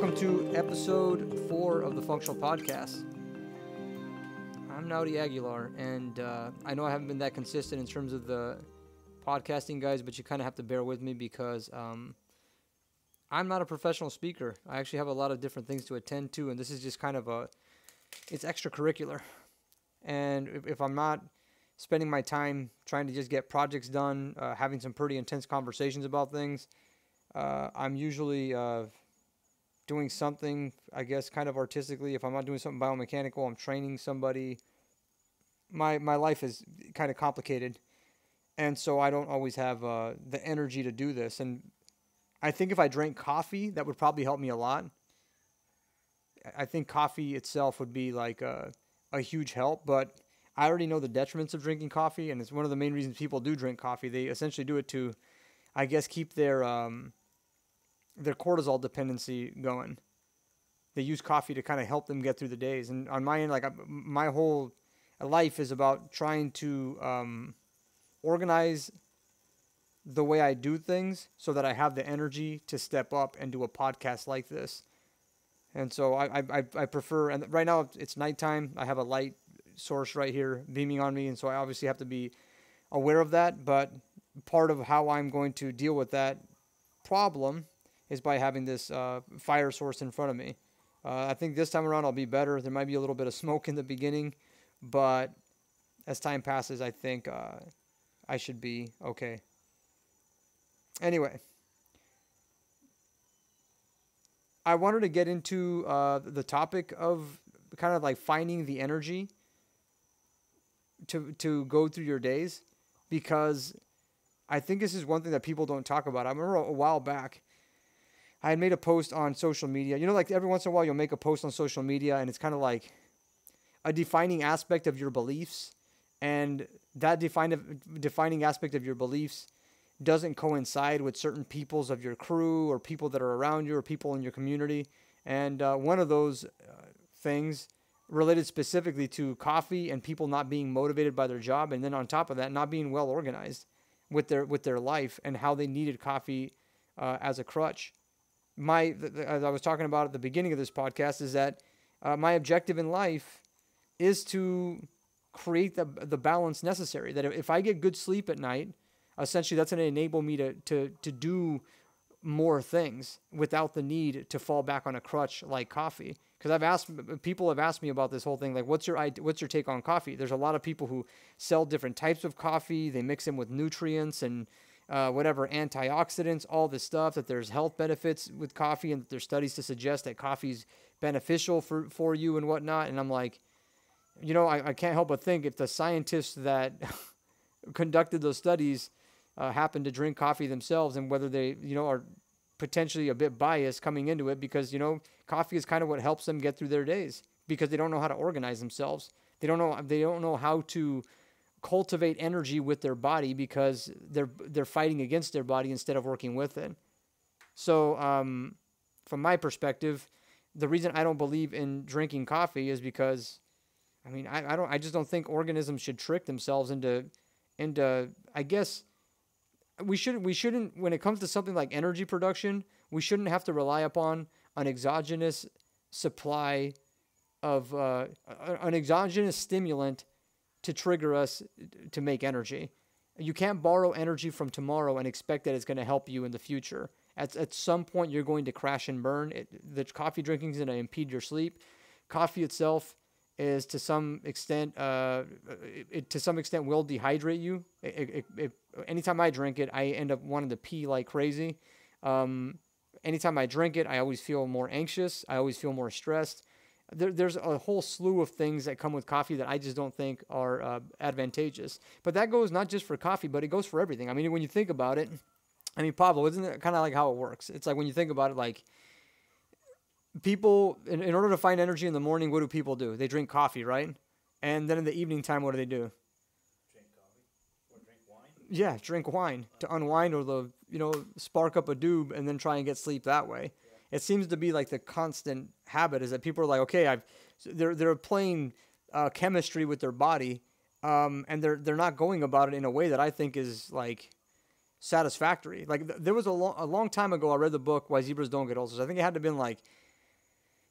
welcome to episode 4 of the Functional Podcast. I'm Naudi Aguilar, and I know I haven't been that consistent in terms of the podcasting, guys, but you kind of have to bear with me because I'm not a professional speaker. I actually have a lot of different things to attend to, and this is just kind of it's extracurricular. And if I'm not spending my time trying to just get projects done, having some pretty intense conversations about things, I'm usually doing something, I guess, kind of artistically. If I'm not doing something biomechanical, I'm training somebody. My life is kind of complicated, and so I don't always have the energy to do this. And I think if I drank coffee, that would probably help me a lot. I think coffee itself would be like a huge help, but I already know the detriments of drinking coffee, and it's one of the main reasons people do drink coffee. They essentially do it to, I guess, keep their cortisol dependency going. They use coffee to kind of help them get through the days. And on my end, like my whole life is about trying to organize the way I do things so that I have the energy to step up and do a podcast like this. And so I prefer, and right now it's nighttime. I have a light source right here beaming on me, and so I obviously have to be aware of that. But part of how I'm going to deal with that problem is by having this fire source in front of me. I think this time around I'll be better. There might be a little bit of smoke in the beginning, but as time passes, I think I should be okay. Anyway, I wanted to get into the topic of kind of like finding the energy to go through your days, because I think this is one thing that people don't talk about. I remember a while back, I had made a post on social media. You know, like every once in a while, you'll make a post on social media, and it's kind of like a defining aspect of your beliefs. And that defining aspect of your beliefs doesn't coincide with certain peoples of your crew or people that are around you or people in your community. And one of those things related specifically to coffee and people not being motivated by their job. And then on top of that, not being well organized with their life and how they needed coffee as a crutch. As I was talking about at the beginning of this podcast, is that my objective in life is to create the balance necessary. That if I get good sleep at night, essentially that's going to enable me to do more things without the need to fall back on a crutch like coffee. Because people have asked me about this whole thing, like what's your take on coffee? There's a lot of people who sell different types of coffee. They mix them with nutrients and whatever, antioxidants, all this stuff, that there's health benefits with coffee and that there's studies to suggest that coffee's beneficial for you and whatnot. And I'm like, you know, I can't help but think, if the scientists that conducted those studies happen to drink coffee themselves, and whether they, you know, are potentially a bit biased coming into it, because, you know, coffee is kind of what helps them get through their days, because they don't know how to organize themselves. They don't know how to cultivate energy with their body, because they're fighting against their body instead of working with it. So from my perspective, the reason I don't believe in drinking coffee is because, I mean, I just don't think organisms should trick themselves into I guess we shouldn't, when it comes to something like energy production, we shouldn't have to rely upon an exogenous supply of an exogenous stimulant to trigger us to make energy. You can't borrow energy from tomorrow and expect that it's going to help you in the future. At some point, you're going to crash and burn. The coffee drinking is going to impede your sleep. Coffee itself is to some extent will dehydrate you. Anytime I drink it, I end up wanting to pee like crazy. Anytime I drink it, I always feel more anxious. I always feel more stressed. There's a whole slew of things that come with coffee that I just don't think are advantageous. But that goes not just for coffee, but it goes for everything. I mean, when you think about it, I mean, Pablo, isn't that kind of like how it works? It's like when you think about it, like, people, in order to find energy in the morning, what do people do? They drink coffee, right? And then in the evening time, what do they do? Drink coffee? Or drink wine? Yeah, drink wine to unwind, or spark up a doob and then try and get sleep that way. Yeah. It seems to be like the constant habit is that people are like, okay, they're playing chemistry with their body, and they're not going about it in a way that I think is like satisfactory. Like there was a long time ago, I read the book Why Zebras Don't Get Ulcers. I think it had to have been like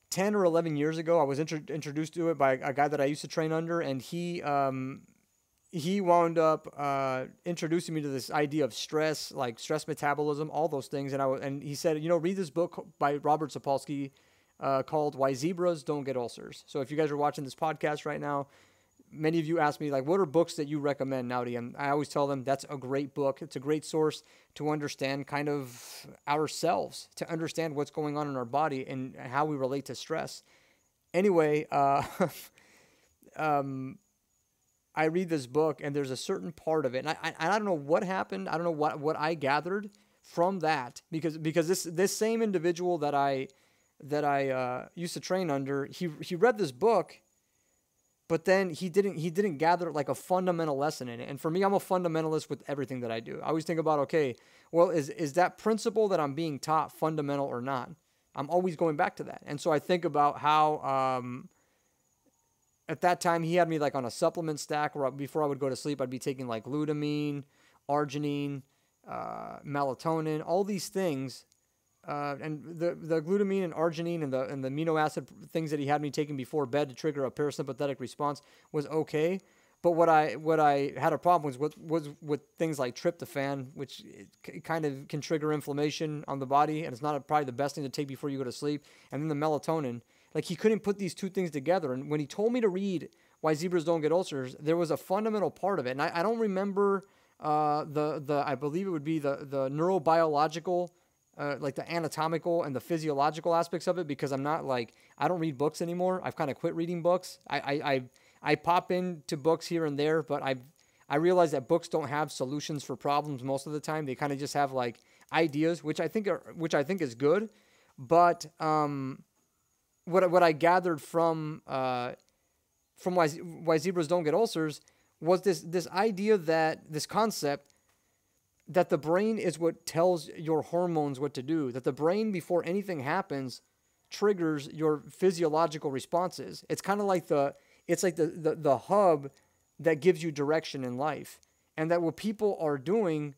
10 or 11 years ago. I was introduced to it by a guy that I used to train under, and he wound up introducing me to this idea of stress, like stress metabolism, all those things. And he said, you know, read this book by Robert Sapolsky called Why Zebras Don't Get Ulcers. So if you guys are watching this podcast right now, many of you ask me, like, what are books that you recommend, Naudi? And I always tell them that's a great book. It's a great source to understand kind of ourselves, to understand what's going on in our body and how we relate to stress. Anyway, I read this book, and there's a certain part of it, and I don't know what happened. I don't know what I gathered from that, because this same individual that I used to train under, he read this book. But then he didn't gather like a fundamental lesson in it. And for me, I'm a fundamentalist with everything that I do. I always think about, okay, well, is that principle that I'm being taught fundamental or not? I'm always going back to that. And so I think about how at that time he had me like on a supplement stack where before I would go to sleep, I'd be taking like glutamine, arginine, melatonin, all these things. And the glutamine and arginine and the amino acid things that he had me taking before bed to trigger a parasympathetic response was okay, but what I had a problem was with things like tryptophan, which it kind of can trigger inflammation on the body, and it's not probably the best thing to take before you go to sleep. And then the melatonin, like he couldn't put these two things together. And when he told me to read Why Zebras Don't Get Ulcers, there was a fundamental part of it, and I don't remember I believe it would be the neurobiological. Like the anatomical and the physiological aspects of it, because I'm not like, I don't read books anymore. I've kind of quit reading books. I pop into books here and there, but I realize that books don't have solutions for problems most of the time. They kind of just have like ideas, which I think is good. But what I gathered from Why Zebras Don't Get Ulcers was this idea, that this concept that the brain is what tells your hormones what to do, that the brain, before anything happens, triggers your physiological responses. It's kind of like the hub that gives you direction in life. And that what people are doing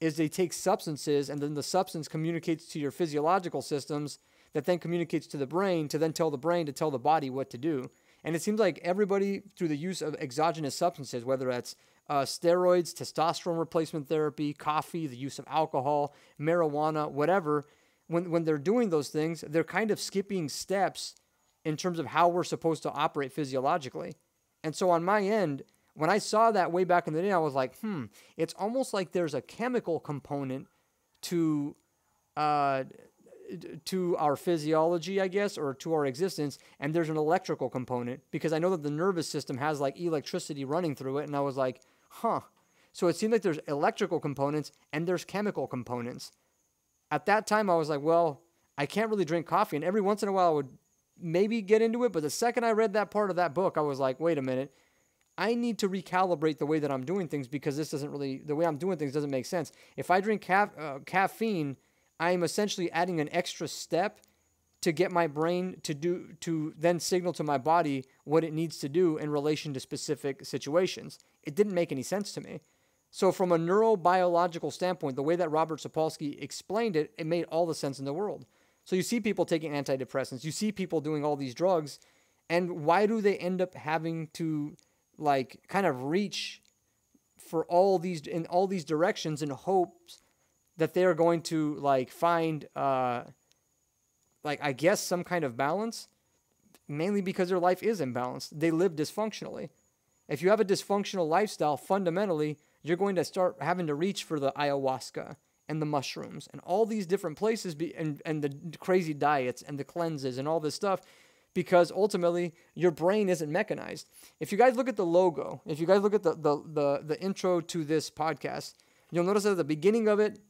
is they take substances, and then the substance communicates to your physiological systems, that then communicates to the brain to then tell the brain to tell the body what to do. And it seems like everybody, through the use of exogenous substances, whether that's steroids, testosterone replacement therapy, coffee, the use of alcohol, marijuana, whatever, when they're doing those things, they're kind of skipping steps in terms of how we're supposed to operate physiologically. And so on my end, when I saw that way back in the day, I was like, it's almost like there's a chemical component to our physiology, I guess, or to our existence, and there's an electrical component, because I know that the nervous system has like electricity running through it. And I was like, so it seemed like there's electrical components and there's chemical components. At that time, I was like, well, I can't really drink coffee. And every once in a while I would maybe get into it. But the second I read that part of that book, I was like, wait a minute, I need to recalibrate the way that I'm doing things, because this doesn't really, the way I'm doing things doesn't make sense. If I drink caffeine, I'm essentially adding an extra step to get my brain to then signal to my body what it needs to do in relation to specific situations. It didn't make any sense to me. So from a neurobiological standpoint, the way that Robert Sapolsky explained it, it made all the sense in the world. So you see people taking antidepressants, you see people doing all these drugs, and why do they end up having to like kind of reach for all these directions in hopes that they are going to like find like, I guess, some kind of balance? Mainly because their life is imbalanced. They live dysfunctionally. If you have a dysfunctional lifestyle, fundamentally, you're going to start having to reach for the ayahuasca and the mushrooms and all these different places and the crazy diets and the cleanses and all this stuff, because ultimately your brain isn't mechanized. If you guys look at the logo, if you guys look at the intro to this podcast, you'll notice that at the beginning of it,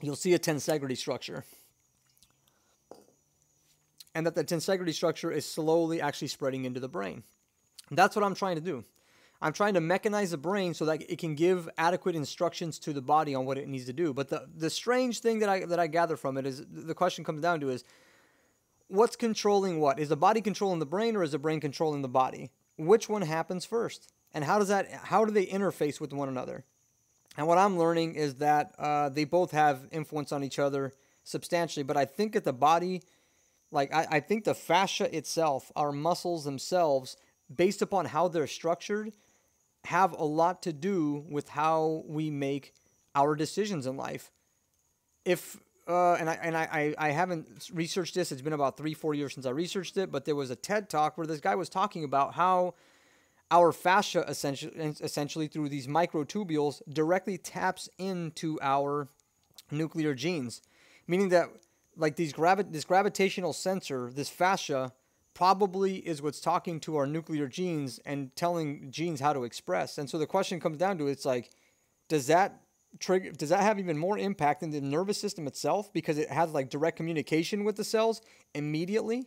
you'll see a tensegrity structure, and that the tensegrity structure is slowly actually spreading into the brain. That's what I'm trying to do. I'm trying to mechanize the brain so that it can give adequate instructions to the body on what it needs to do. But the strange thing that I gather from it is, the question comes down to is, what's controlling what? Is the body controlling the brain, or is the brain controlling the body? Which one happens first? And how do they interface with one another? And what I'm learning is that they both have influence on each other substantially, but I think that the body, like I think the fascia itself, our muscles themselves, based upon how they're structured, have a lot to do with how we make our decisions in life. If I haven't researched this. It's been about 3-4 years since I researched it, but there was a TED Talk where this guy was talking about how our fascia essentially through these microtubules directly taps into our nuclear genes, meaning that like these this gravitational sensor, this fascia, probably is what's talking to our nuclear genes and telling genes how to express. And so the question comes down to, it's like, does that have even more impact in the nervous system itself, because it has like direct communication with the cells immediately,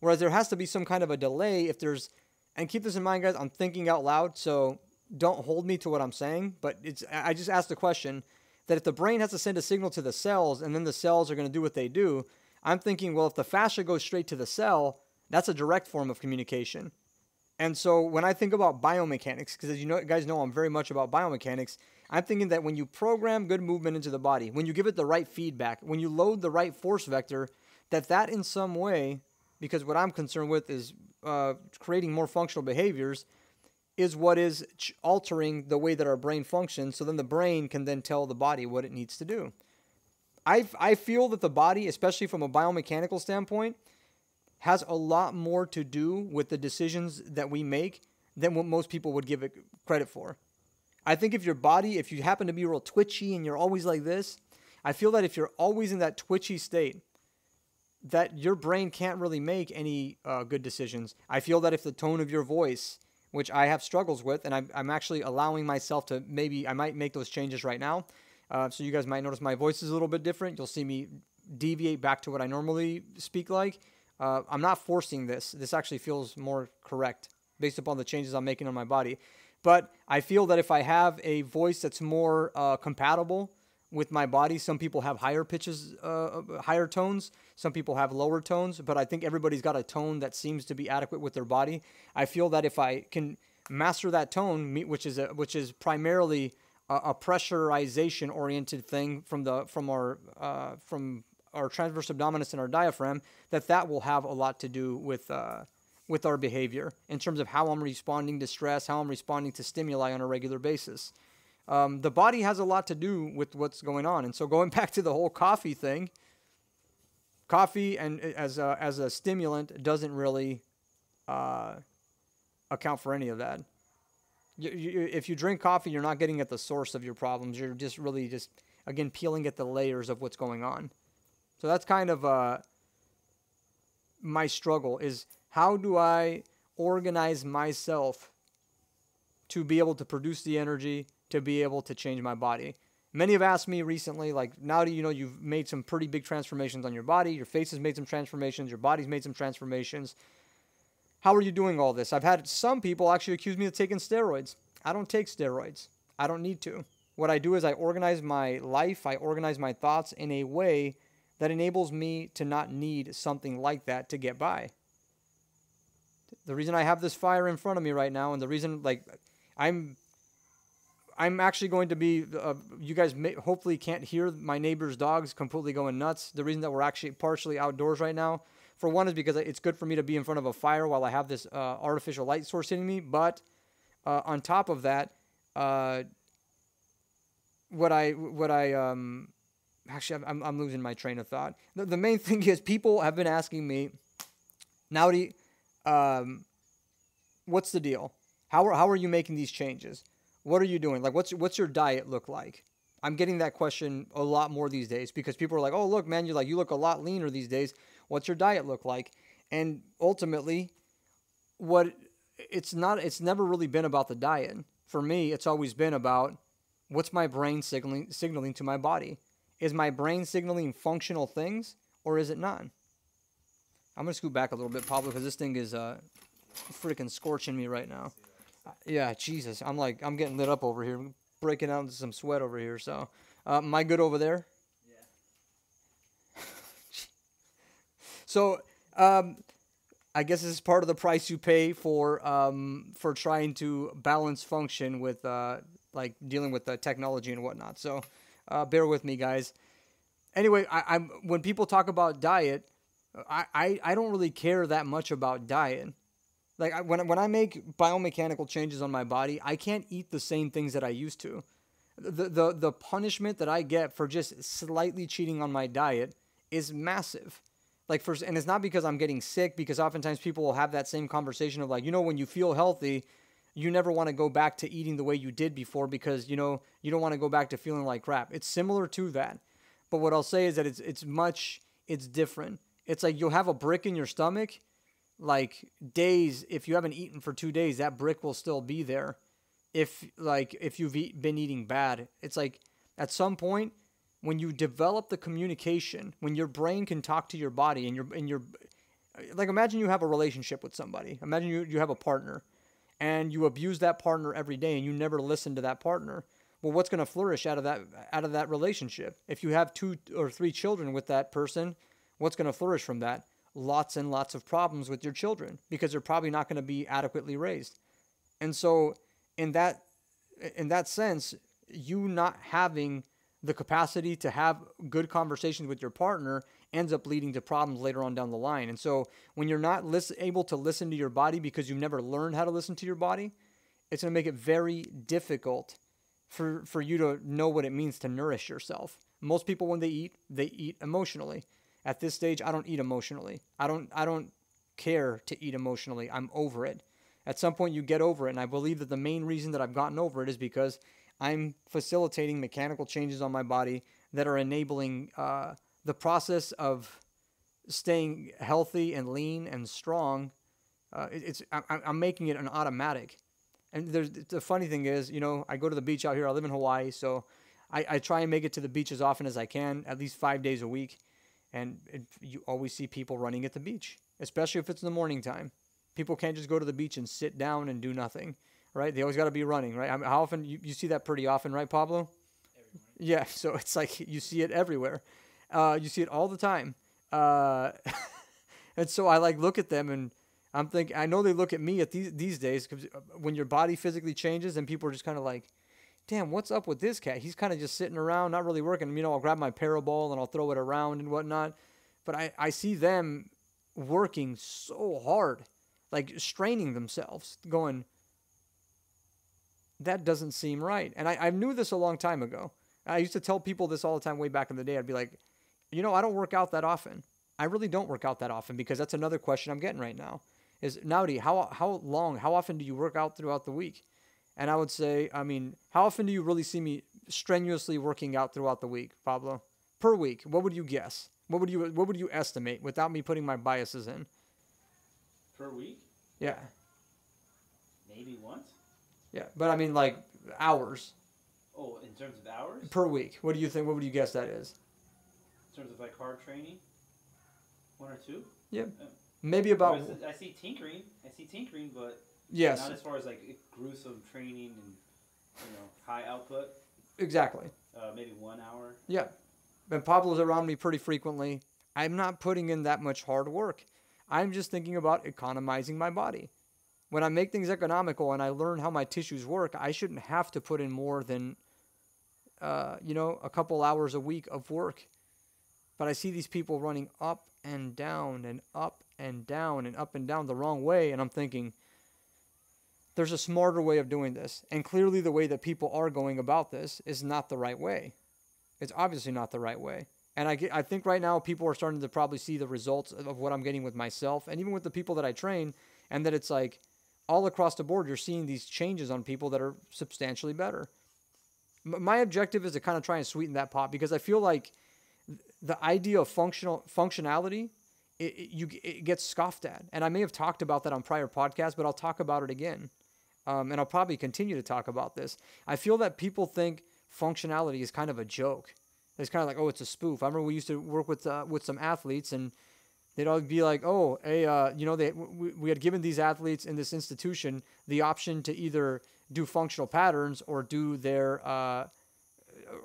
whereas there has to be some kind of a delay if there's, and keep this in mind, guys, I'm thinking out loud, so don't hold me to what I'm saying, but I just asked the question that if the brain has to send a signal to the cells and then the cells are going to do what they do, I'm thinking, well, if the fascia goes straight to the cell, that's a direct form of communication. And so when I think about biomechanics, because as you know, guys know I'm very much about biomechanics, I'm thinking that when you program good movement into the body, when you give it the right feedback, when you load the right force vector, that in some way, because what I'm concerned with is creating more functional behaviors, is what is altering the way that our brain functions, so then the brain can then tell the body what it needs to do. I feel that the body, especially from a biomechanical standpoint, has a lot more to do with the decisions that we make than what most people would give it credit for. I think if your body, if you happen to be real twitchy and you're always like this, I feel that if you're always in that twitchy state, that your brain can't really make any good decisions. I feel that if the tone of your voice, which I have struggles with, and I'm actually allowing myself to, maybe I might make those changes right now. So you guys might notice my voice is a little bit different. You'll see me deviate back to what I normally speak like. I'm not forcing this. This actually feels more correct based upon the changes I'm making on my body. But I feel that if I have a voice that's more compatible with my body, some people have higher pitches, higher tones. Some people have lower tones. But I think everybody's got a tone that seems to be adequate with their body. I feel that if I can master that tone, which is primarily a pressurization-oriented thing from our transverse abdominis and our diaphragm, that will have a lot to do with our behavior in terms of how I'm responding to stress, how I'm responding to stimuli on a regular basis. The body has a lot to do with what's going on. And so going back to the whole coffee thing, coffee and as a stimulant doesn't really account for any of that. If you drink coffee, you're not getting at the source of your problems. You're just really just, again, peeling at the layers of what's going on. So that's kind of my struggle, is how do I organize myself to be able to produce the energy, to be able to change my body? Many have asked me recently, like, Naudi, you know, you've made some pretty big transformations on your body. Your face has made some transformations. Your body's made some transformations. How are you doing all this? I've had some people actually accuse me of taking steroids. I don't take steroids. I don't need to. What I do is I organize my life. I organize my thoughts in a way that enables me to not need something like that to get by. The reason I have this fire in front of me right now, and the reason, like, I'm actually going to be, you guys hopefully can't hear my neighbor's dogs completely going nuts. The reason that we're actually partially outdoors right now, for one, is because it's good for me to be in front of a fire while I have this artificial light source hitting me. But on top of that, actually, I'm losing my train of thought. The main thing is, people have been asking me, Naudi, what's the deal? How are you making these changes? What are you doing? Like, what's your diet look like? I'm getting that question a lot more these days, because people are like, oh, look, man, you look a lot leaner these days. What's your diet look like? And ultimately, it's never really been about the diet. For me, it's always been about, what's my brain signaling to my body? Is my brain signaling functional things, or is it not? I'm going to scoot back a little bit, Pablo, because this thing is freaking scorching me right now. Yeah, Jesus. I'm getting lit up over here. I'm breaking out into some sweat over here. So, am I good over there? Yeah. So, I guess this is part of the price you pay for trying to balance function with, like, dealing with technology and whatnot. So, bear with me, guys. Anyway, I'm when people talk about diet, I don't really care that much about diet. Like when I make biomechanical changes on my body, I can't eat the same things that I used to. The punishment that I get for just slightly cheating on my diet is massive. Like and it's not because I'm getting sick, because oftentimes people will have that same conversation of like, you know, when you feel healthy, you never want to go back to eating the way you did before because, you know, you don't want to go back to feeling like crap. It's similar to that. But what I'll say is that it's different. It's like you'll have a brick in your stomach, like days, if you haven't eaten for 2 days, that brick will still be there. If you've been eating bad, it's like at some point when you develop the communication, when your brain can talk to your body and your like, imagine you have a relationship with somebody. Imagine you have a partner and you abuse that partner every day and you never listen to that partner. Well, what's going to flourish out of that relationship? If you have 2 or 3 children with that person, what's going to flourish from that? Lots and lots of problems with your children because they're probably not going to be adequately raised. And so in that sense, you not having the capacity to have good conversations with your partner ends up leading to problems later on down the line. And so when you're not able to listen to your body because you've never learned how to listen to your body, it's going to make it very difficult for you to know what it means to nourish yourself. Most people, when they eat emotionally. At this stage, I don't eat emotionally. I don't care to eat emotionally. I'm over it. At some point, you get over it, and I believe that the main reason that I've gotten over it is because I'm facilitating mechanical changes on my body that are enabling the process of staying healthy and lean and strong. I'm making it an automatic. And the funny thing is, you know, I go to the beach out here. I live in Hawaii, so I try and make it to the beach as often as I can, at least 5 days a week. And you always see people running at the beach, especially if it's in the morning time. People can't just go to the beach and sit down and do nothing, right? They always got to be running, right? I mean, how often you see that pretty often, right, Pablo? Every morning. Yeah, so it's like you see it everywhere. You see it all the time. And so I like look at them and I'm thinking, I know they look at me at these days because when your body physically changes and people are just kind of like, damn, what's up with this cat? He's kind of just sitting around, not really working. You know, I'll grab my parabol and I'll throw it around and whatnot. But I see them working so hard, like straining themselves, going, that doesn't seem right. And I knew this a long time ago. I used to tell people this all the time way back in the day. I'd be like, you know, I don't work out that often. I really don't work out that often because that's another question I'm getting right now is, Naudi, how often do you work out throughout the week? And I would say, I mean, how often do you really see me strenuously working out throughout the week, Pablo? Per week, what would you guess? What would you estimate without me putting my biases in? Per week? Yeah. Maybe once? Yeah, but I mean like hours. Oh, in terms of hours? Per week. What do you think? What would you guess that is? In terms of like hard training? 1 or 2? Yeah. Maybe about... I see tinkering, but... Yes. Not as far as like gruesome training and, you know, high output. Exactly. Maybe 1 hour. Yeah. And Pablo's around me pretty frequently. I'm not putting in that much hard work. I'm just thinking about economizing my body. When I make things economical and I learn how my tissues work, I shouldn't have to put in more than, you know, a couple hours a week of work. But I see these people running up and down and up and down and up and down the wrong way. And I'm thinking... there's a smarter way of doing this. And clearly the way that people are going about this is not the right way. It's obviously not the right way. And I think right now people are starting to probably see the results of what I'm getting with myself and even with the people that I train, and that it's like all across the board, you're seeing these changes on people that are substantially better. My objective is to kind of try and sweeten that pot because I feel like the idea of functionality it gets scoffed at. And I may have talked about that on prior podcasts, but I'll talk about it again. And I'll probably continue to talk about this. I feel that people think functionality is kind of a joke. It's kind of like, oh, it's a spoof. I remember we used to work with some athletes, and they'd always be like, oh, hey, you know, we had given these athletes in this institution the option to either do functional patterns or do their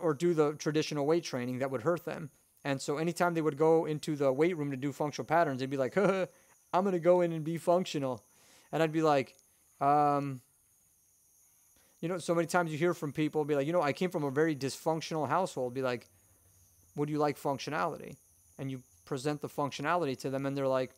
or do the traditional weight training that would hurt them. And so anytime they would go into the weight room to do functional patterns, they'd be like, I'm going to go in and be functional. And I'd be like, you know, so many times you hear from people be like, you know, I came from a very dysfunctional household. Be like, would you like functionality? And you present the functionality to them, and they're like,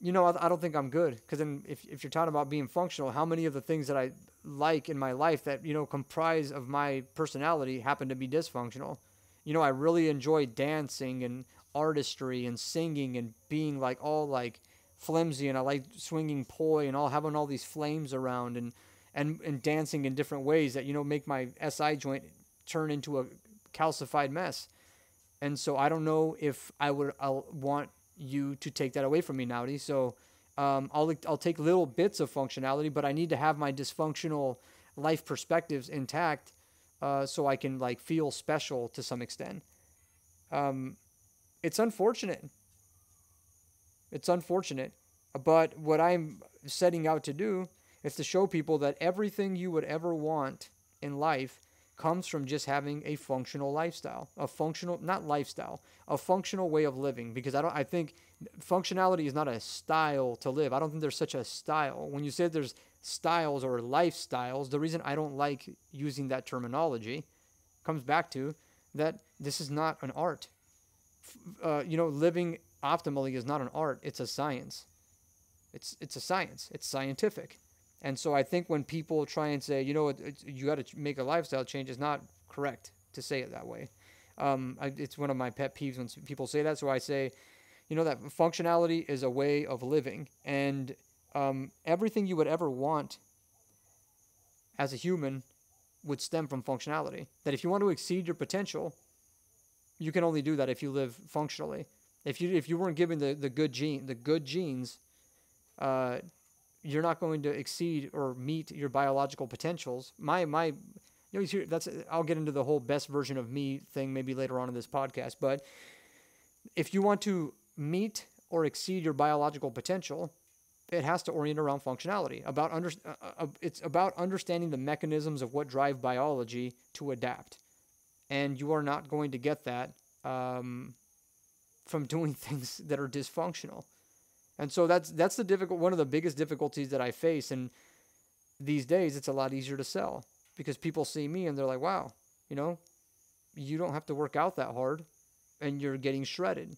you know, I don't think I'm good. Because then if you're talking about being functional, how many of the things that I like in my life that, you know, comprise of my personality happen to be dysfunctional? You know, I really enjoy dancing and artistry and singing and being like all like flimsy, and I like swinging poi and all having all these flames around and dancing in different ways that, you know, make my SI joint turn into a calcified mess. And so I don't know if I'll want you to take that away from me, Naudi. So I'll take little bits of functionality, but I need to have my dysfunctional life perspectives intact so I can like feel special to some extent. It's unfortunate. It's unfortunate. But what I'm setting out to do is to show people that everything you would ever want in life comes from just having a functional lifestyle, a functional way of living. Because I think functionality is not a style to live. I don't think there's such a style. When you say there's styles or lifestyles, the reason I don't like using that terminology comes back to that this is not an art. You know, living optimally is not an art. It's a science. It's a science. It's scientific. And so I think when people try and say, you know, you got to make a lifestyle change, it's not correct to say it that way. It's one of my pet peeves when people say that. So I say, you know, that functionality is a way of living. And everything you would ever want as a human would stem from functionality. That if you want to exceed your potential, you can only do that if you live functionally. If you weren't given the good genes, you're not going to exceed or meet your biological potentials. I'll get into the whole best version of me thing maybe later on in this podcast, but if you want to meet or exceed your biological potential, it has to orient around functionality. It's about understanding the mechanisms of what drive biology to adapt. And you are not going to get that from doing things that are dysfunctional. And so that's one of the biggest difficulties that I face. And these days it's a lot easier to sell because people see me and they're like, wow, you know, you don't have to work out that hard and you're getting shredded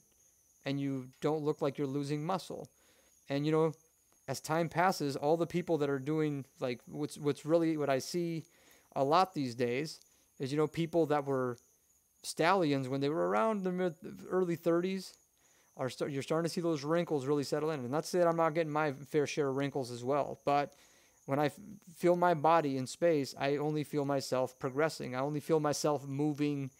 and you don't look like you're losing muscle. And, you know, as time passes, all the people that are doing like what I see a lot these days is, you know, people that were stallions when they were around the early 30s. You're starting to see those wrinkles really settle in. And not to say that I'm not getting my fair share of wrinkles as well, but when I feel my body in space, I only feel myself progressing. I only feel myself moving.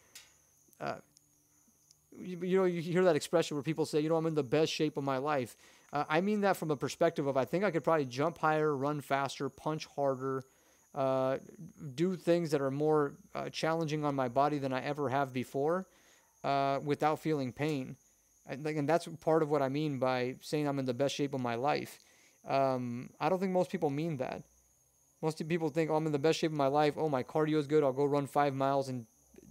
You know, you hear that expression where people say, you know, I'm in the best shape of my life. I mean that from a perspective of I think I could probably jump higher, run faster, punch harder, do things that are more challenging on my body than I ever have before without feeling pain. And that's part of what I mean by saying I'm in the best shape of my life. I don't think most people mean that. Most people think, oh, I'm in the best shape of my life. Oh, my cardio is good. I'll go run 5 miles and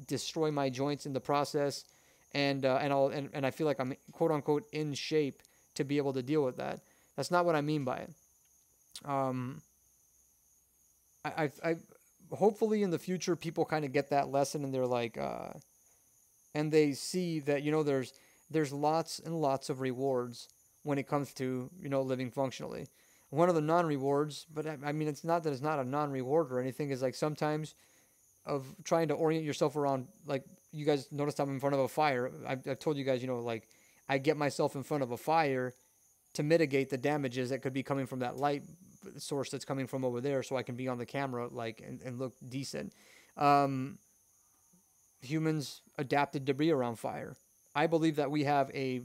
destroy my joints in the process. And I feel like I'm, quote unquote, in shape to be able to deal with that. That's not what I mean by it. I hopefully in the future, people kind of get that lesson and they're like, and they see that, you know, there's lots and lots of rewards when it comes to, you know, living functionally. One of the non-rewards, but I mean, it's not that it's not a non-reward or anything, is like sometimes of trying to orient yourself around, like you guys noticed I'm in front of a fire. I've told you guys, you know, like I get myself in front of a fire to mitigate the damages that could be coming from that light source that's coming from over there so I can be on the camera like and look decent. Humans adapted to be around fire. I believe that we have a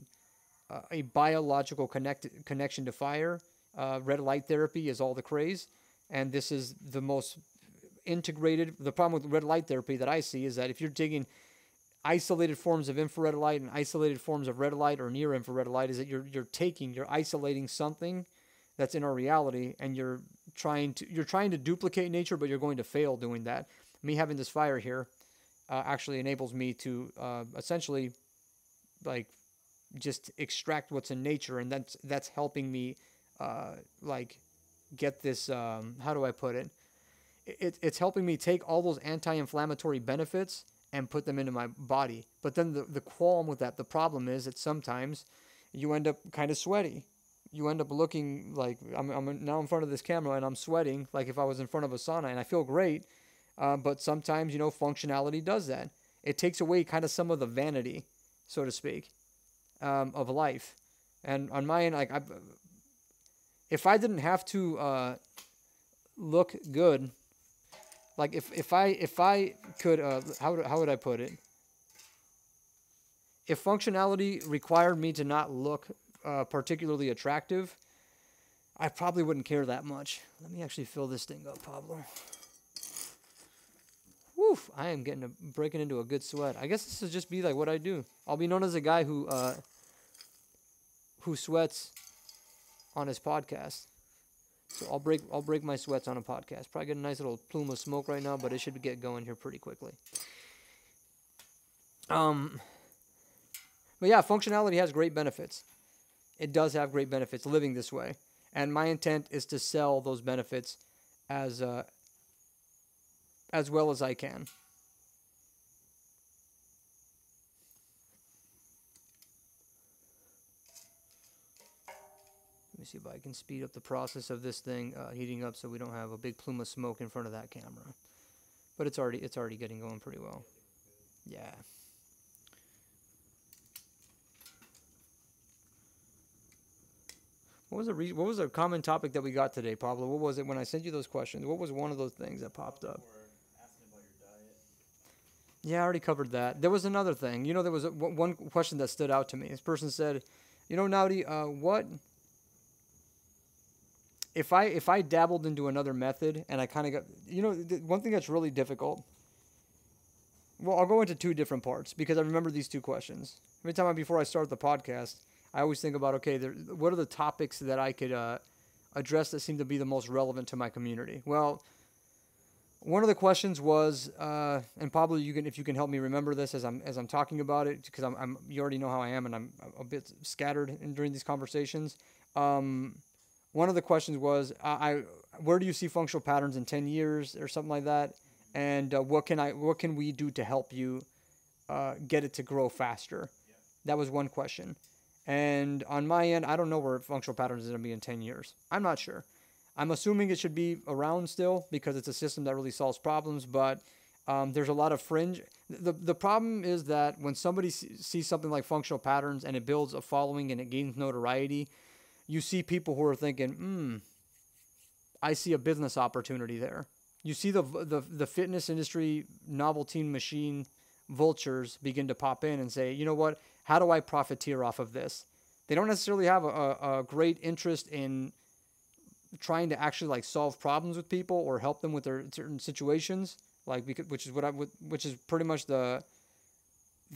biological connection to fire. Red light therapy is all the craze, and this is the most integrated. The problem with red light therapy that I see is that if you're taking isolated forms of infrared light and isolated forms of red light or near infrared light, is that you're isolating something that's in our reality, and you're trying to duplicate nature, but you're going to fail doing that. Me having this fire here actually enables me to essentially, like, just extract what's in nature, and that's helping me like get this how do I put it? It's helping me take all those anti-inflammatory benefits and put them into my body. But then the qualm with that, the problem is that sometimes you end up kind of sweaty. You end up looking like, I'm now in front of this camera and I'm sweating like if I was in front of a sauna, and I feel great. But sometimes, you know, functionality does that. It takes away kind of some of the vanity, so to speak, of life. And on my end, like, if I didn't have to look good, like if I could, how would I put it? If functionality required me to not look particularly attractive, I probably wouldn't care that much. Let me actually fill this thing up, Pablo. Woof, I am breaking into a good sweat. I guess this will just be like what I do. I'll be known as a guy who sweats on his podcast. So I'll break my sweats on a podcast. Probably get a nice little plume of smoke right now, but it should get going here pretty quickly. But yeah, functionality has great benefits. It does have great benefits living this way. And my intent is to sell those benefits as well as I can. Let me see if I can speed up the process of this thing heating up so we don't have a big plume of smoke in front of that camera. But it's already getting going pretty well. Yeah. What was a common topic that we got today, Pablo? What was it when I sent you those questions? What was one of those things that popped up? Yeah, I already covered that. There was another thing. You know, there was one question that stood out to me. This person said, you know, Naudi, what if I dabbled into another method and I kind of got, you know, one thing that's really difficult. Well, I'll go into two different parts because I remember these two questions. Every time before I start the podcast, I always think about, okay, what are the topics that I could address that seem to be the most relevant to my community? Well, one of the questions was, and Pablo, if you can help me remember this as I'm talking about it, because you already know how I am, and I'm a bit scattered during these conversations. One of the questions was, where do you see functional patterns in 10 years or something like that, and what can we do to help you get it to grow faster? Yeah. That was one question. And on my end, I don't know where functional patterns is going to be in 10 years. I'm not sure. I'm assuming it should be around still because it's a system that really solves problems, but there's a lot of fringe. The problem is that when somebody sees something like functional patterns and it builds a following and it gains notoriety, you see people who are thinking, I see a business opportunity there. You see the fitness industry novelty machine vultures begin to pop in and say, you know what, how do I profiteer off of this? They don't necessarily have a great interest in trying to actually like solve problems with people or help them with their certain situations, like which is pretty much the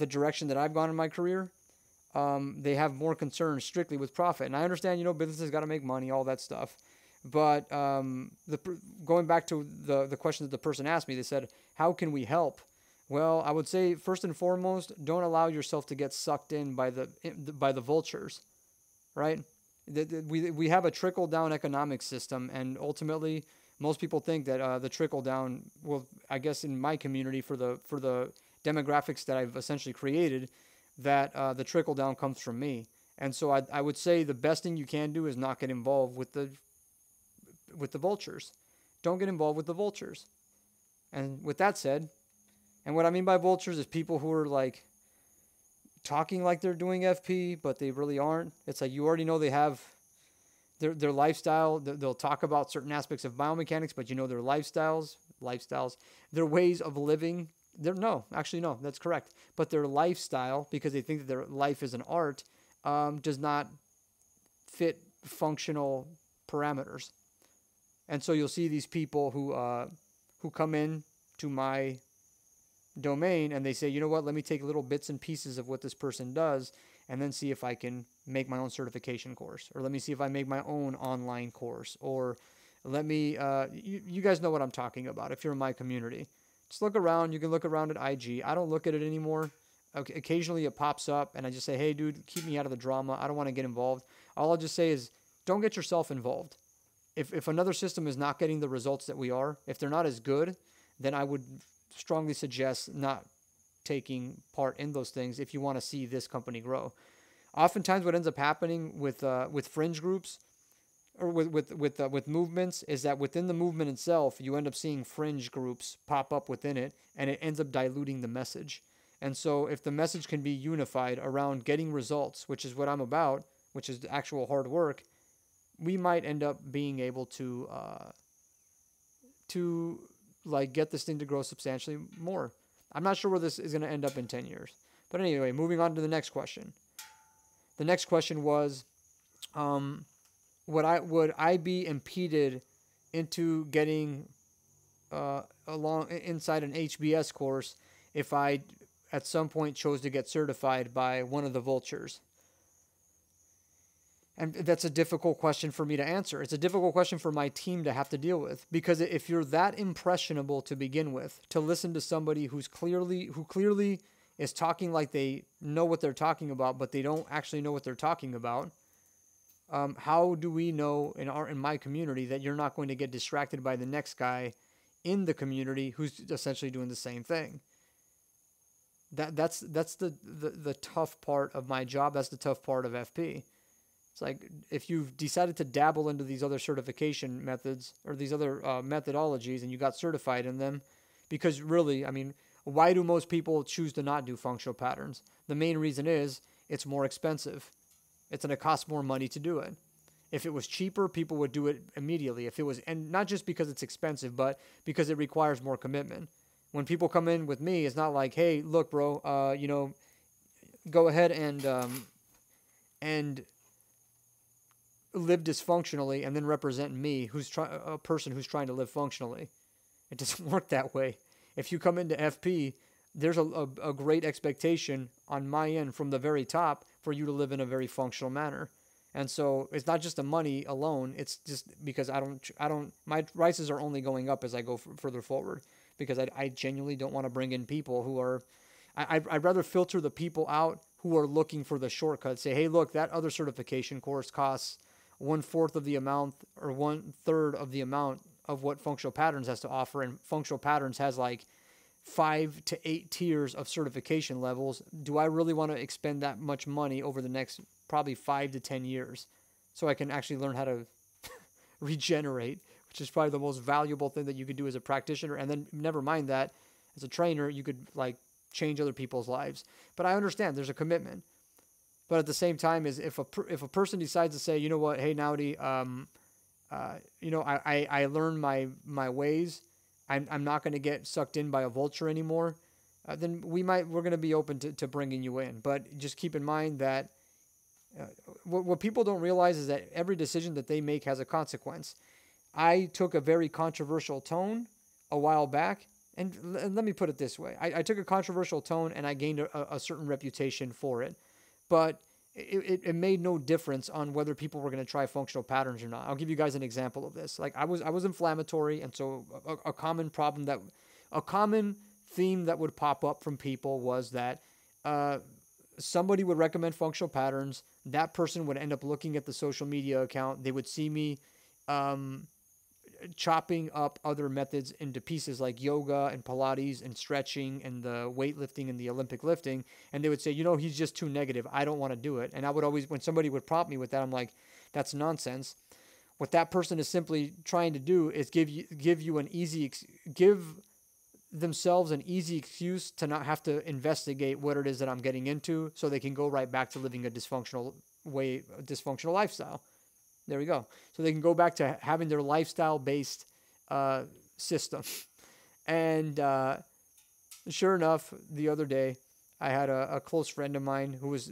direction that I've gone in my career. They have more concern strictly with profit, and I understand, you know, businesses got to make money, all that stuff. But going back to the question that the person asked me, they said, "How can we help?" Well, I would say first and foremost, don't allow yourself to get sucked in by the vultures, right? We have a trickle-down economic system, and ultimately, most people think that the trickle-down, well, I guess in my community for the demographics that I've essentially created, that the trickle-down comes from me. And so I would say the best thing you can do is not get involved with the vultures. Don't get involved with the vultures. And with that said, and what I mean by vultures is people who are like talking like they're doing FP, but they really aren't. It's like you already know they have their lifestyle. They'll talk about certain aspects of biomechanics, but you know their lifestyles, their ways of living. No, that's correct. But their lifestyle, because they think that their life is an art, does not fit functional parameters. And so you'll see these people who come in to my domain and they say, you know what, let me take little bits and pieces of what this person does and then see if I can make my own certification course, or let me see if I make my own online course, or let me you guys know what I'm talking about. If you're in my community, just look around. You can look around at IG. I don't look at it anymore. Okay, occasionally it pops up and I just say, hey dude, keep me out of the drama. I don't want to get involved. All I'll just say is don't get yourself involved. If another system is not getting the results that we are, if they're not as good, then I would strongly suggest not taking part in those things if you want to see this company grow. Oftentimes what ends up happening with fringe groups or with movements is that within the movement itself, you end up seeing fringe groups pop up within it, and it ends up diluting the message. And so if the message can be unified around getting results, which is what I'm about, which is the actual hard work, we might end up being able to get this thing to grow substantially more. I'm not sure where this is going to end up in 10 years. But anyway, moving on to the next question. The next question was, would I be impeded into getting inside an HBS course if I at some point chose to get certified by one of the vultures? And that's a difficult question for me to answer. It's a difficult question for my team to have to deal with, because if you're that impressionable to begin with, to listen to somebody who clearly is talking like they know what they're talking about, but they don't actually know what they're talking about, how do we know in my community that you're not going to get distracted by the next guy in the community who's essentially doing the same thing? That's the tough part of my job. That's the tough part of FP. It's like, if you've decided to dabble into these other certification methods or these other methodologies, and you got certified in them, because really, I mean, why do most people choose to not do functional patterns? The main reason is it's more expensive. It's going to cost more money to do it. If it was cheaper, people would do it immediately. If it was, and not just because it's expensive, but because it requires more commitment. When people come in with me, it's not like, hey, look, bro, go ahead and live dysfunctionally and then represent me, a person who's trying to live functionally. It doesn't work that way. If you come into FP, there's a great expectation on my end from the very top for you to live in a very functional manner. And so it's not just the money alone. It's just because my prices are only going up as I go further forward, because I genuinely don't want to bring in people who are, I'd rather filter the people out who are looking for the shortcut. Say, hey, look, that other certification course costs 1/4 of the amount or 1/3 of the amount of what Functional Patterns has to offer. And Functional Patterns has like 5 to 8 tiers of certification levels. Do I really want to expend that much money over the next probably 5 to 10 years so I can actually learn how to regenerate, which is probably the most valuable thing that you could do as a practitioner? And then never mind that, as a trainer, you could like change other people's lives. But I understand there's a commitment. But at the same time, is if a person decides to say, you know what, hey, Naudi, I learned my ways. I'm not going to get sucked in by a vulture anymore. Then we're going to be open to bringing you in. But just keep in mind that what people don't realize is that every decision that they make has a consequence. I took a very controversial tone a while back. And let me put it this way. I took a controversial tone and I gained a certain reputation for it. But it made no difference on whether people were going to try functional patterns or not. I'll give you guys an example of this. Like I was inflammatory. And so a common theme that would pop up from people was that somebody would recommend functional patterns. That person would end up looking at the social media account. They would see me chopping up other methods into pieces like yoga and Pilates and stretching and the weightlifting and the Olympic lifting. And they would say, you know, he's just too negative. I don't want to do it. And I would always, when somebody would prompt me with that, I'm like, that's nonsense. What that person is simply trying to do is give themselves an easy excuse to not have to investigate what it is that I'm getting into, so they can go right back to living a dysfunctional lifestyle. There we go. So they can go back to having their lifestyle-based system. And sure enough, the other day, I had a close friend of mine who's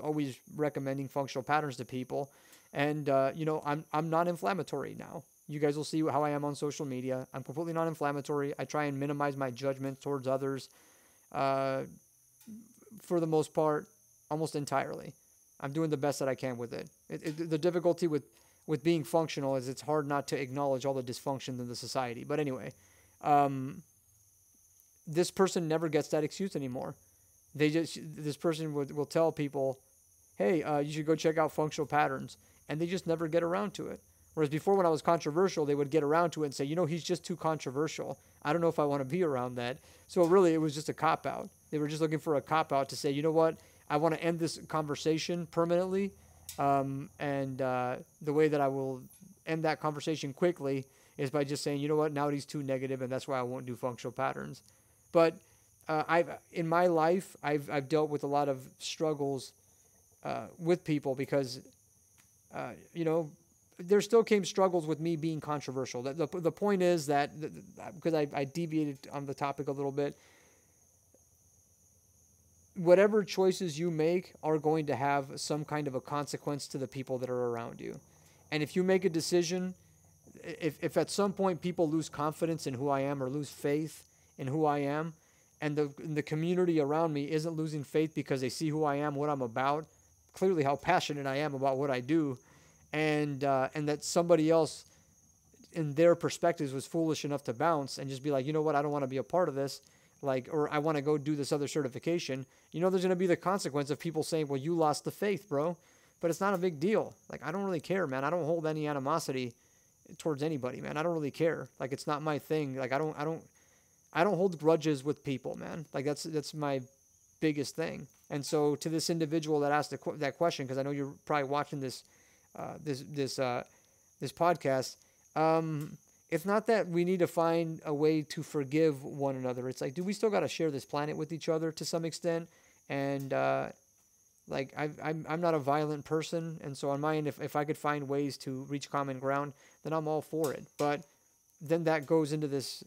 always recommending functional patterns to people. And I'm non-inflammatory now. You guys will see how I am on social media. I'm completely non-inflammatory. I try and minimize my judgment towards others, for the most part, almost entirely. I'm doing the best that I can with it. The difficulty with being functional is it's hard not to acknowledge all the dysfunctions in the society. But anyway, this person never gets that excuse anymore. This person will tell people, hey, you should go check out functional patterns. And they just never get around to it. Whereas before, when I was controversial, they would get around to it and say, you know, he's just too controversial. I don't know if I want to be around that. So really, it was just a cop-out. They were just looking for a cop-out to say, you know what, I want to end this conversation permanently. The way that I will end that conversation quickly is by just saying, you know what, now he's too negative, and that's why I won't do functional patterns. But in my life, I've dealt with a lot of struggles with people because, you know, there still came struggles with me being controversial. The point is that, because I deviated on the topic a little bit, whatever choices you make are going to have some kind of a consequence to the people that are around you. And if you make a decision, if at some point people lose confidence in who I am or lose faith in who I am, and the community around me isn't losing faith because they see who I am, what I'm about, clearly how passionate I am about what I do, and that somebody else in their perspectives was foolish enough to bounce and just be like, you know what, I don't want to be a part of this, like, or I want to go do this other certification, you know, there's going to be the consequence of people saying, well, you lost the faith, bro. But it's not a big deal. Like, I don't really care, man. I don't hold any animosity towards anybody, man. I don't really care. Like, it's not my thing. Like, I don't hold grudges with people, man. Like, that's my biggest thing. And so to this individual that asked that question, because I know you're probably watching this, this podcast, it's not that we need to find a way to forgive one another. It's like, do we still got to share this planet with each other to some extent? And, like, I'm not a violent person. And so on my end, if I could find ways to reach common ground, then I'm all for it. But then that goes into this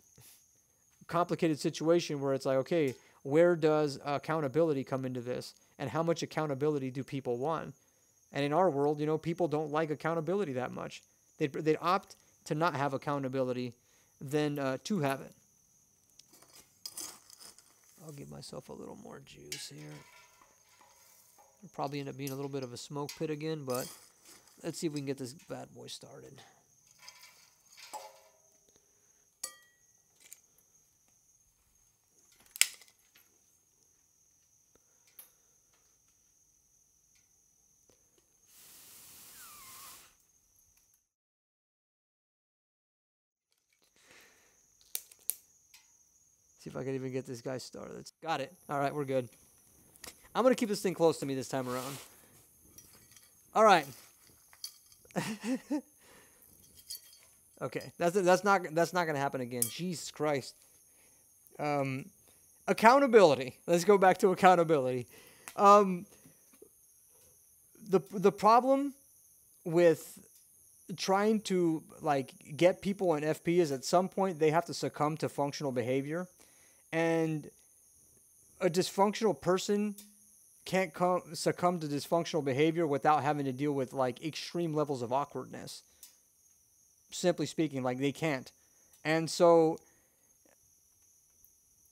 complicated situation where it's like, okay, where does accountability come into this? And how much accountability do people want? And in our world, you know, people don't like accountability that much. They'd opt to not have accountability than to have it. I'll give myself a little more juice here. It'll probably end up being a little bit of a smoke pit again, but let's see if we can get this bad boy started. See if I can even get this guy started. Got it. All right, we're good. I'm going to keep this thing close to me this time around. All right. Okay, that's not going to happen again. Jesus Christ. Accountability. Let's go back to accountability. The problem with trying to, like, get people in FP is at some point they have to succumb to functional behavior. And a dysfunctional person can't succumb to dysfunctional behavior without having to deal with, like, extreme levels of awkwardness. Simply speaking, like, they can't. And so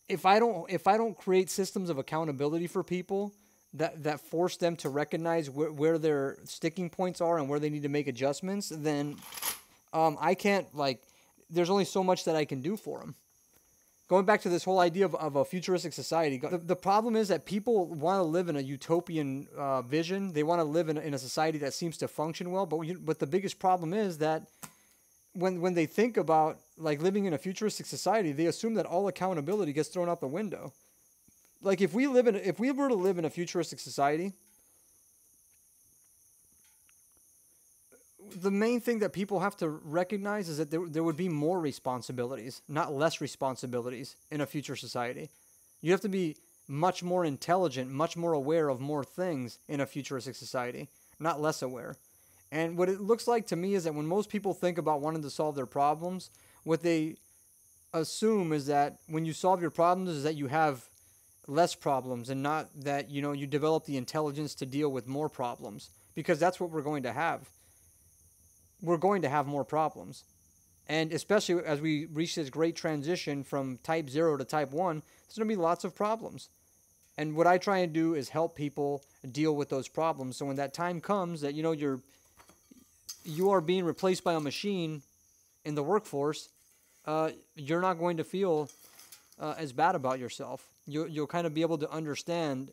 if I don't create systems of accountability for people that force them to recognize where their sticking points are and where they need to make adjustments, then I can't, like, there's only so much that I can do for them. Going back to this whole idea of a futuristic society, the problem is that people want to live in a utopian vision. They want to live in a society that seems to function well. But the biggest problem is that when they think about, like, living in a futuristic society, they assume that all accountability gets thrown out the window. Like, if we were to live in a futuristic society, the main thing that people have to recognize is that there would be more responsibilities, not less responsibilities in a future society. You have to be much more intelligent, much more aware of more things in a futuristic society, not less aware. And what it looks like to me is that when most people think about wanting to solve their problems, what they assume is that when you solve your problems is that you have less problems and not that, you know, you develop the intelligence to deal with more problems, because that's what we're going to have. We're going to have more problems. And especially as we reach this great transition from type 0 to type 1, there's going to be lots of problems. And what I try and do is help people deal with those problems. So when that time comes that, you know, you are being replaced by a machine in the workforce, you're not going to feel as bad about yourself. You'll kind of be able to understand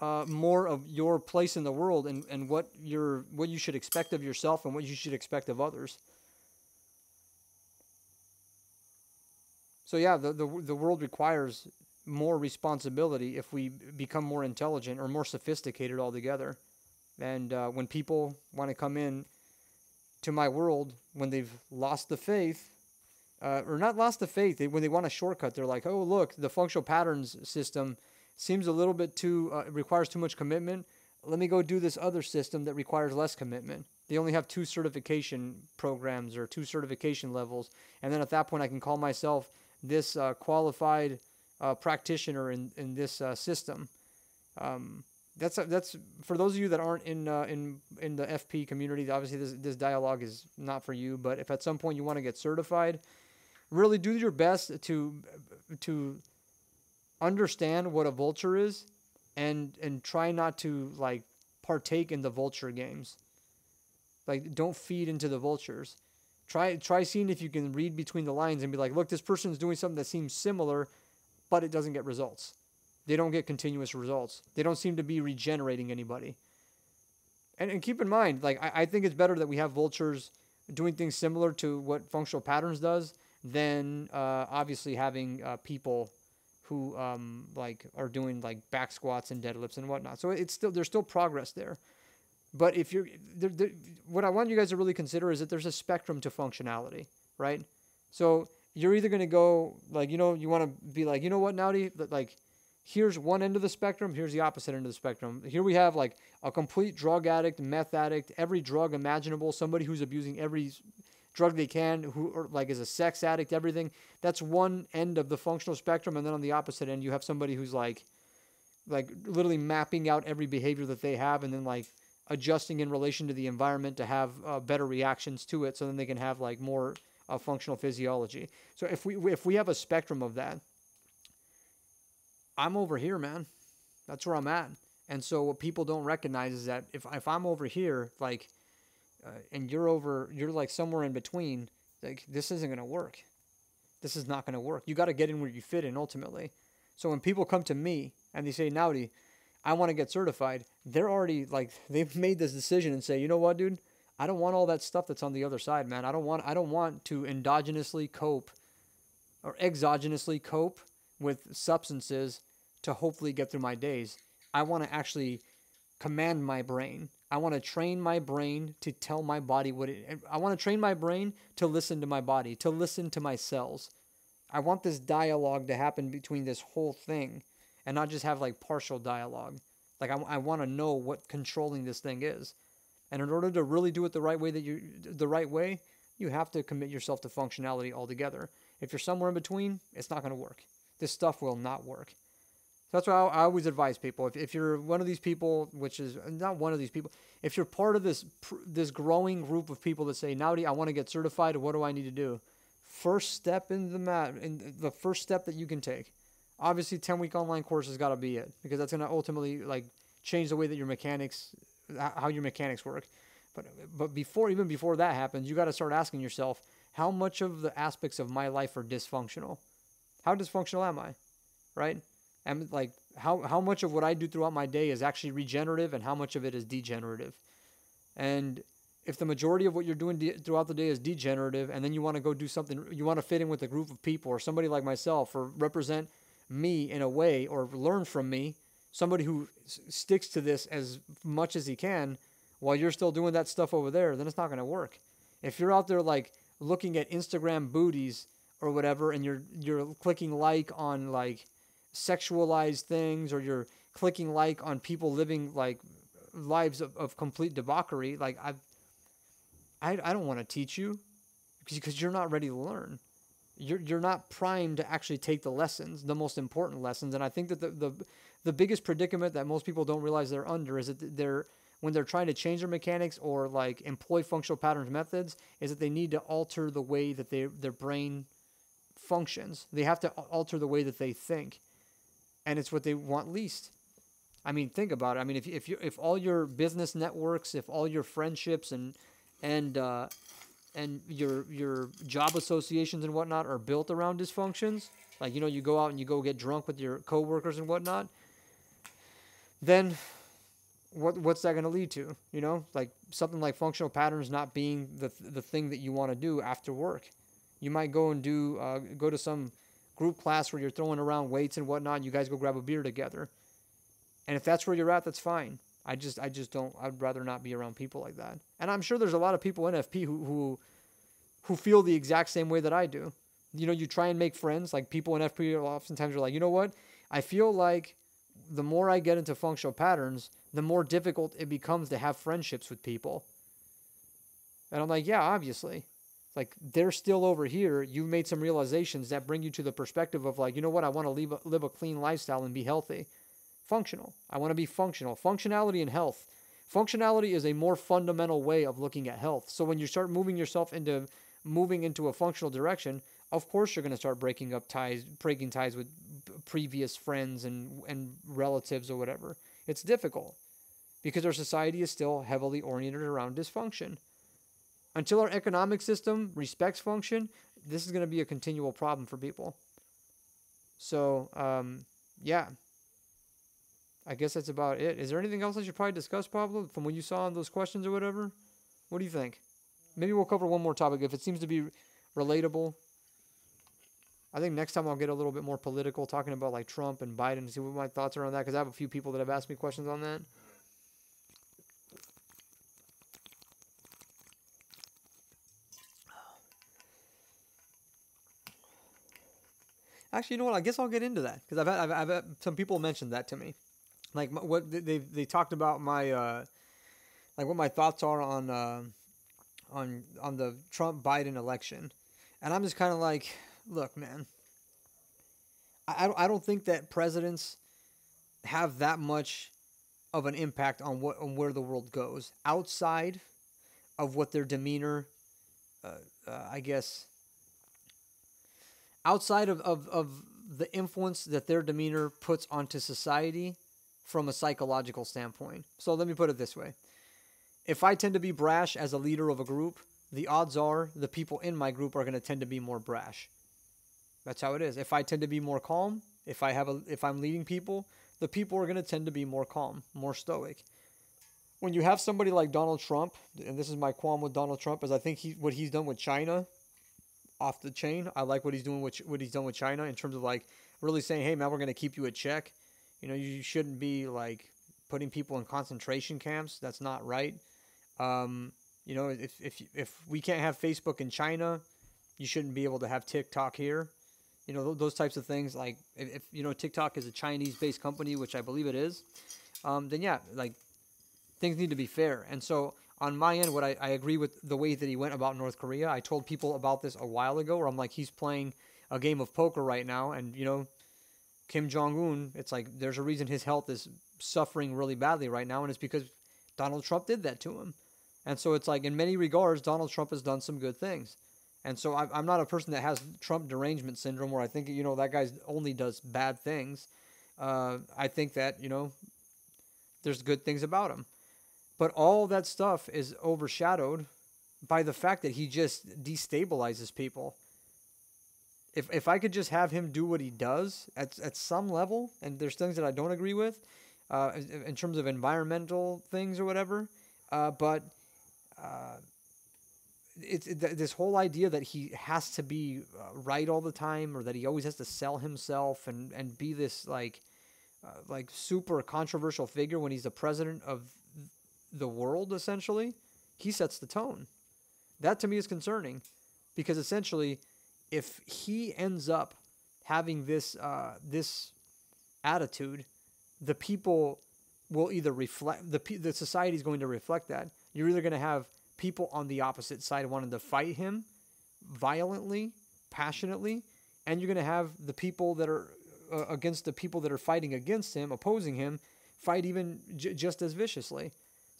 more of your place in the world and what you should expect of yourself and what you should expect of others. So yeah, the world requires more responsibility if we become more intelligent or more sophisticated altogether. And when people want to come in to my world, when they've lost the faith, or not lost the faith, when they want a shortcut, they're like, oh, look, the functional patterns system seems a little bit too, requires too much commitment. Let me go do this other system that requires less commitment. They only have 2 certification programs or 2 certification levels. And then at that point, I can call myself this qualified practitioner in this system. That's for those of you that aren't in the FP community. Obviously, this dialogue is not for you. But if at some point you want to get certified, really do your best to understand what a vulture is, and try not to like partake in the vulture games. Like, don't feed into the vultures. Try seeing if you can read between the lines and be like, look, this person's doing something that seems similar, but it doesn't get results. They don't get continuous results. They don't seem to be regenerating anybody. And keep in mind, like, I think it's better that we have vultures doing things similar to what functional patterns does than obviously having people who like are doing like back squats and deadlifts and whatnot. So it's still, there's still progress there. But if you're, what I want you guys to really consider is that there's a spectrum to functionality, right? So you're either going to go like, you know, you want to be like, you know what, Naudi, like, here's one end of the spectrum. Here's the opposite end of the spectrum. Here we have like a complete drug addict, meth addict, every drug imaginable, somebody who's abusing every drug they can, who or like is a sex addict, everything. That's one end of the functional spectrum. And then on the opposite end, you have somebody who's like literally mapping out every behavior that they have and then like adjusting in relation to the environment to have better reactions to it, so then they can have like more functional physiology. So if we have a spectrum of that, I'm over here, man. That's where I'm at. And so what people don't recognize is that if I'm over here, like, and you're like somewhere in between, like, this isn't gonna work. This is not gonna work. You got to get in where you fit in ultimately. So when people come to me and they say, Naudi, I want to get certified, they're already like, they've made this decision and say, you know what, dude, I don't want all that stuff that's on the other side, man. I don't want to endogenously cope or exogenously cope with substances to hopefully get through my days. I want to actually command my brain. I want to train my brain to tell my body what it, I want to train my brain to listen to my body, to listen to my cells. I want this dialogue to happen between this whole thing, and not just have like partial dialogue. Like I want to know what controlling this thing is. And in order to really do it the right way, you have to commit yourself to functionality altogether. If you're somewhere in between, it's not going to work. This stuff will not work. So that's why I always advise people, if you're one of these people, which is not one of these people, if you're part of this growing group of people that say, Naudi, I want to get certified, what do I need to do? First step in the first step that you can take. Obviously, 10-week online course has got to be it, because that's going to ultimately like change the way that your mechanics, how your mechanics work. But even before that happens, you got to start asking yourself, how much of the aspects of my life are dysfunctional? How dysfunctional am I, right? And like how much of what I do throughout my day is actually regenerative, and how much of it is degenerative? And if the majority of what you're doing throughout the day is degenerative, and then you want to go do something, you want to fit in with a group of people or somebody like myself, or represent me in a way, or learn from me, somebody who sticks to this as much as he can, while you're still doing that stuff over there, then it's not going to work. If you're out there like looking at Instagram booties or whatever, and you're clicking like on like sexualized things, or you're clicking like on people living like lives of complete debauchery, like I don't want to teach you, because you're not ready to learn. You're not primed to actually take the lessons, the most important lessons. And I think that the biggest predicament that most people don't realize they're under is that when they're trying to change their mechanics or like employ functional patterns methods, is that they need to alter the way that their brain functions. They have to alter the way that they think, and it's what they want least. I mean, think about it. I mean, if all your business networks, if all your friendships and your job associations and whatnot are built around dysfunctions, like, you know, you go out and you go get drunk with your coworkers and whatnot, then what's that going to lead to? You know, like something like functional patterns not being the thing that you want to do after work. You might go and do go to some group class where you're throwing around weights and whatnot, you guys go grab a beer together. And if that's where you're at, that's fine. I just don't, I'd rather not be around people like that. And I'm sure there's a lot of people in FP who feel the exact same way that I do. You know, you try and make friends, like people in FP oftentimes are like, you know what? I feel like the more I get into functional patterns, the more difficult it becomes to have friendships with people. And I'm like, yeah, obviously. Like, they're still over here. You've made some realizations that bring you to the perspective of like, you know what? I want to live a clean lifestyle and be healthy. Functional. I want to be functional. Functionality and health. Functionality is a more fundamental way of looking at health. So when you start moving into a functional direction, of course you're going to start breaking ties with previous friends and relatives or whatever. It's difficult because our society is still heavily oriented around dysfunction. Until our economic system respects function, this is going to be a continual problem for people. So, yeah. I guess that's about it. Is there anything else I should probably discuss, Pablo, from what you saw on those questions or whatever? What do you think? Maybe we'll cover one more topic if it seems to be relatable. I think next time I'll get a little bit more political, talking about like Trump and Biden, and see what my thoughts are on that, because I have a few people that have asked me questions on that. Actually, you know what? I guess I'll get into that, because I've had some people mentioned that to me, like what they talked about my like what my thoughts are on the Trump-Biden election, and I'm just kind of like, look, man, I don't think that presidents have that much of an impact on where the world goes outside of what their demeanor, I guess. Outside of the influence that their demeanor puts onto society from a psychological standpoint. So let me put it this way. If I tend to be brash as a leader of a group, the odds are the people in my group are going to tend to be more brash. That's how it is. If I tend to be more calm, if I'm leading people, the people are going to tend to be more calm, more stoic. When you have somebody like Donald Trump, and this is my qualm with Donald Trump, is I think what he's done with China, off the chain. I like what he's done with China in terms of like really saying, hey man, we're going to keep you in check. You know, you shouldn't be like putting people in concentration camps. That's not right. You know, if we can't have Facebook in China, you shouldn't be able to have TikTok here. You know, those types of things. Like if you know, TikTok is a Chinese-based company, which I believe it is, then yeah, like things need to be fair. And so on my end, what I agree with the way that he went about North Korea. I told people about this a while ago, where I'm like, he's playing a game of poker right now, and you know, Kim Jong-un, it's like there's a reason his health is suffering really badly right now, and it's because Donald Trump did that to him. And so it's like, in many regards, Donald Trump has done some good things. And so I'm not a person that has Trump derangement syndrome, where I think, you know, that guy only does bad things. I think that, you know, there's good things about him. But all that stuff is overshadowed by the fact that he just destabilizes people. If I could just have him do what he does at some level, and there's things that I don't agree with in terms of environmental things or whatever, but this whole idea that he has to be right all the time, or that he always has to sell himself and be this like super controversial figure when he's the president of the world, essentially, he sets the tone. That to me is concerning, because essentially, if he ends up having this attitude, the people will either reflect, the society is going to reflect that. You're either going to have people on the opposite side wanting to fight him violently, passionately, and you're going to have the people that are against the people that are fighting against him, opposing him, fight even just as viciously.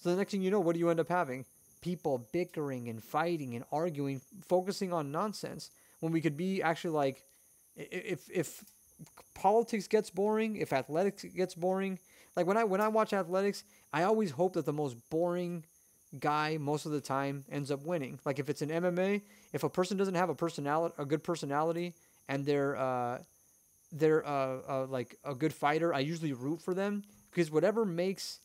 So the next thing you know, what do you end up having? People bickering and fighting and arguing, focusing on nonsense, when we could be actually like, if politics gets boring, if athletics gets boring, like when I watch athletics, I always hope that the most boring guy most of the time ends up winning. Like if it's an MMA, if a person doesn't have a good personality, and they're like a good fighter, I usually root for them, because whatever makes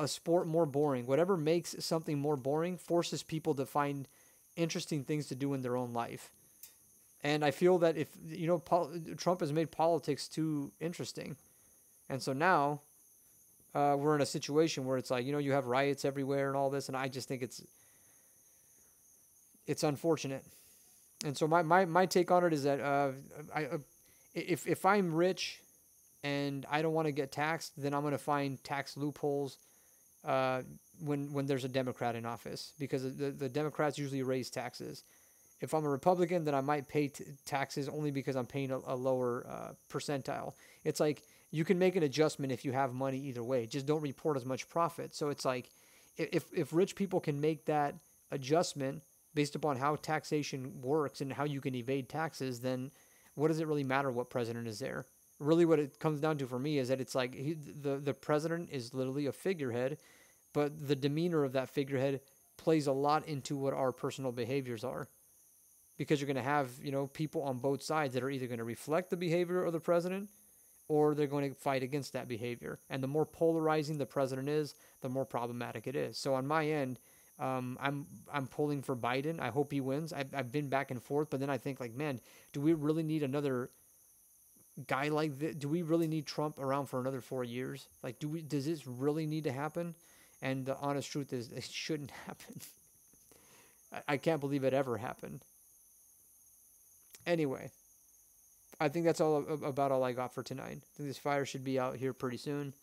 a sport more boring, whatever makes something more boring, forces people to find interesting things to do in their own life. And I feel that if, you know, Trump has made politics too interesting. And so now we're in a situation where it's like, you know, you have riots everywhere and all this. And I just think it's unfortunate. And so my take on it is that if I'm rich and I don't want to get taxed, then I'm going to find tax loopholes when there's a Democrat in office, because the Democrats usually raise taxes. If I'm a Republican, then I might pay taxes only because I'm paying a lower percentile. It's like you can make an adjustment if you have money either way. Just don't report as much profit. So it's like if rich people can make that adjustment based upon how taxation works and how you can evade taxes, then what does it really matter what president is there? Really what it comes down to for me is that it's like the president is literally a figurehead, but the demeanor of that figurehead plays a lot into what our personal behaviors are. Because you're going to have, you know, people on both sides that are either going to reflect the behavior of the president or they're going to fight against that behavior. And the more polarizing the president is, the more problematic it is. So on my end, I'm pulling for Biden. I hope he wins. I've been back and forth, but then I think, like, man, do we really need another guy like this? Do we really need Trump around for another 4 years? Like, does this really need to happen? And the honest truth is it shouldn't happen. I can't believe it ever happened. Anyway, I think that's about all I got for tonight. I think this fire should be out here pretty soon.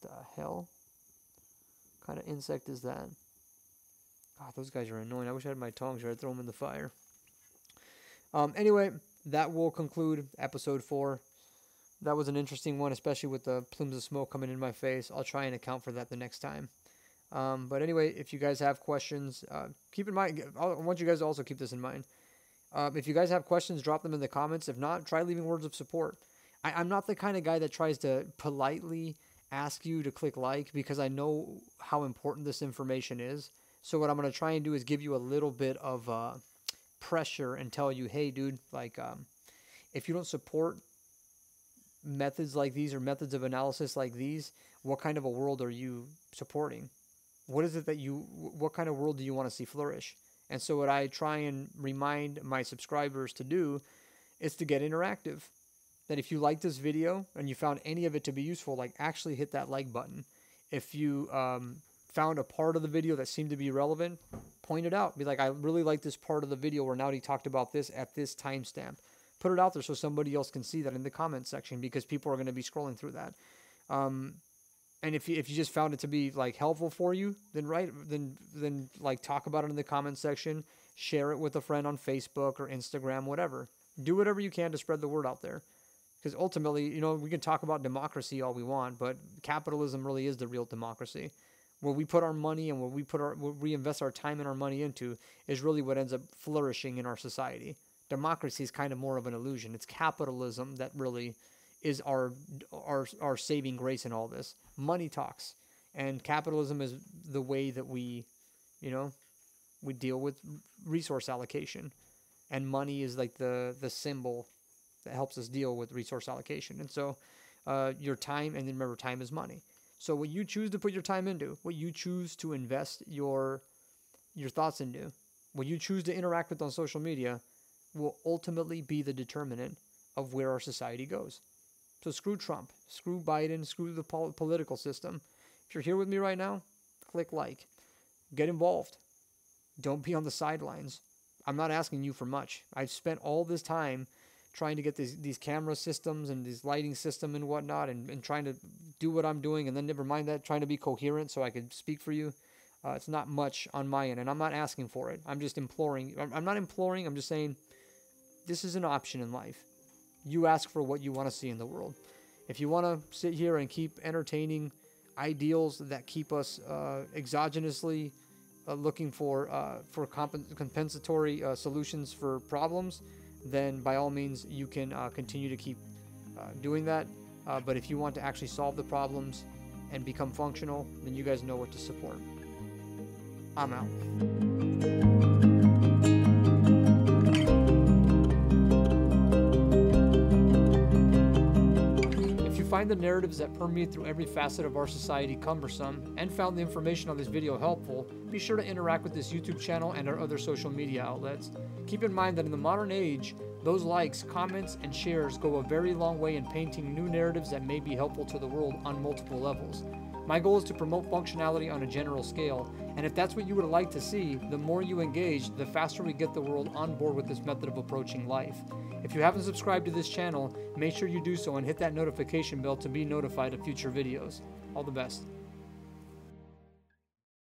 The hell? What kind of insect is that? God, those guys are annoying. I wish I had my tongs here. I'd throw them in the fire. Anyway, that will conclude episode 4. That was an interesting one, especially with the plumes of smoke coming in my face. I'll try and account for that the next time. But anyway, if you guys have questions, keep in mind, I want you guys to also keep this in mind. If you guys have questions, drop them in the comments. If not, try leaving words of support. I'm not the kind of guy that tries to politely ask you to click like, because I know how important this information is. So what I'm going to try and do is give you a little bit of pressure and tell you, hey, dude, like, if you don't support methods like these or methods of analysis like these, what kind of a world are you supporting? What is it that what kind of world do you want to see flourish? And so what I try and remind my subscribers to do is to get interactive. That if you like this video and you found any of it to be useful, like, actually hit that like button. If you found a part of the video that seemed to be relevant, point it out. Be like, I really like this part of the video where Naudi talked about this at this timestamp. Put it out there so somebody else can see that in the comment section, because people are going to be scrolling through that. And if you just found it to be, like, helpful for you, then like, talk about it in the comments section, share it with a friend on Facebook or Instagram, whatever. Do whatever you can to spread the word out there, because ultimately, you know, we can talk about democracy all we want, but capitalism really is the real democracy. Where we put our money and where we invest our time and our money into is really what ends up flourishing in our society. Democracy is kind of more of an illusion. It's capitalism that really is our saving grace in all this. Money talks, and capitalism is the way that we, you know, we deal with resource allocation, and money is like the symbol that helps us deal with resource allocation. And so your time, and then remember, time is money. So what you choose to put your time into, what you choose to invest your thoughts into, what you choose to interact with on social media will ultimately be the determinant of where our society goes. So screw Trump, screw Biden, screw the political system. If you're here with me right now, click like. Get involved. Don't be on the sidelines. I'm not asking you for much. I've spent all this time trying to get these camera systems and this lighting system and whatnot, and trying to do what I'm doing, and then never mind that, trying to be coherent so I could speak for you. It's not much on my end, and I'm not asking for it. I'm just imploring. I'm not imploring. I'm just saying this is an option in life. You ask for what you want to see in the world. If you want to sit here and keep entertaining ideals that keep us exogenously looking for compensatory solutions for problems, then by all means you can continue to keep doing that. But if you want to actually solve the problems and become functional, then you guys know what to support. I'm out. find the narratives that permeate through every facet of our society cumbersome and found the information on this video helpful, be sure to interact with this YouTube channel and our other social media outlets. Keep in mind that in the modern age, those likes, comments, and shares go a very long way in painting new narratives that may be helpful to the world on multiple levels. My goal is to promote functionality on a general scale, and if that's what you would like to see, the more you engage, the faster we get the world on board with this method of approaching life. If you haven't subscribed to this channel, make sure you do so and hit that notification bell to be notified of future videos. All the best.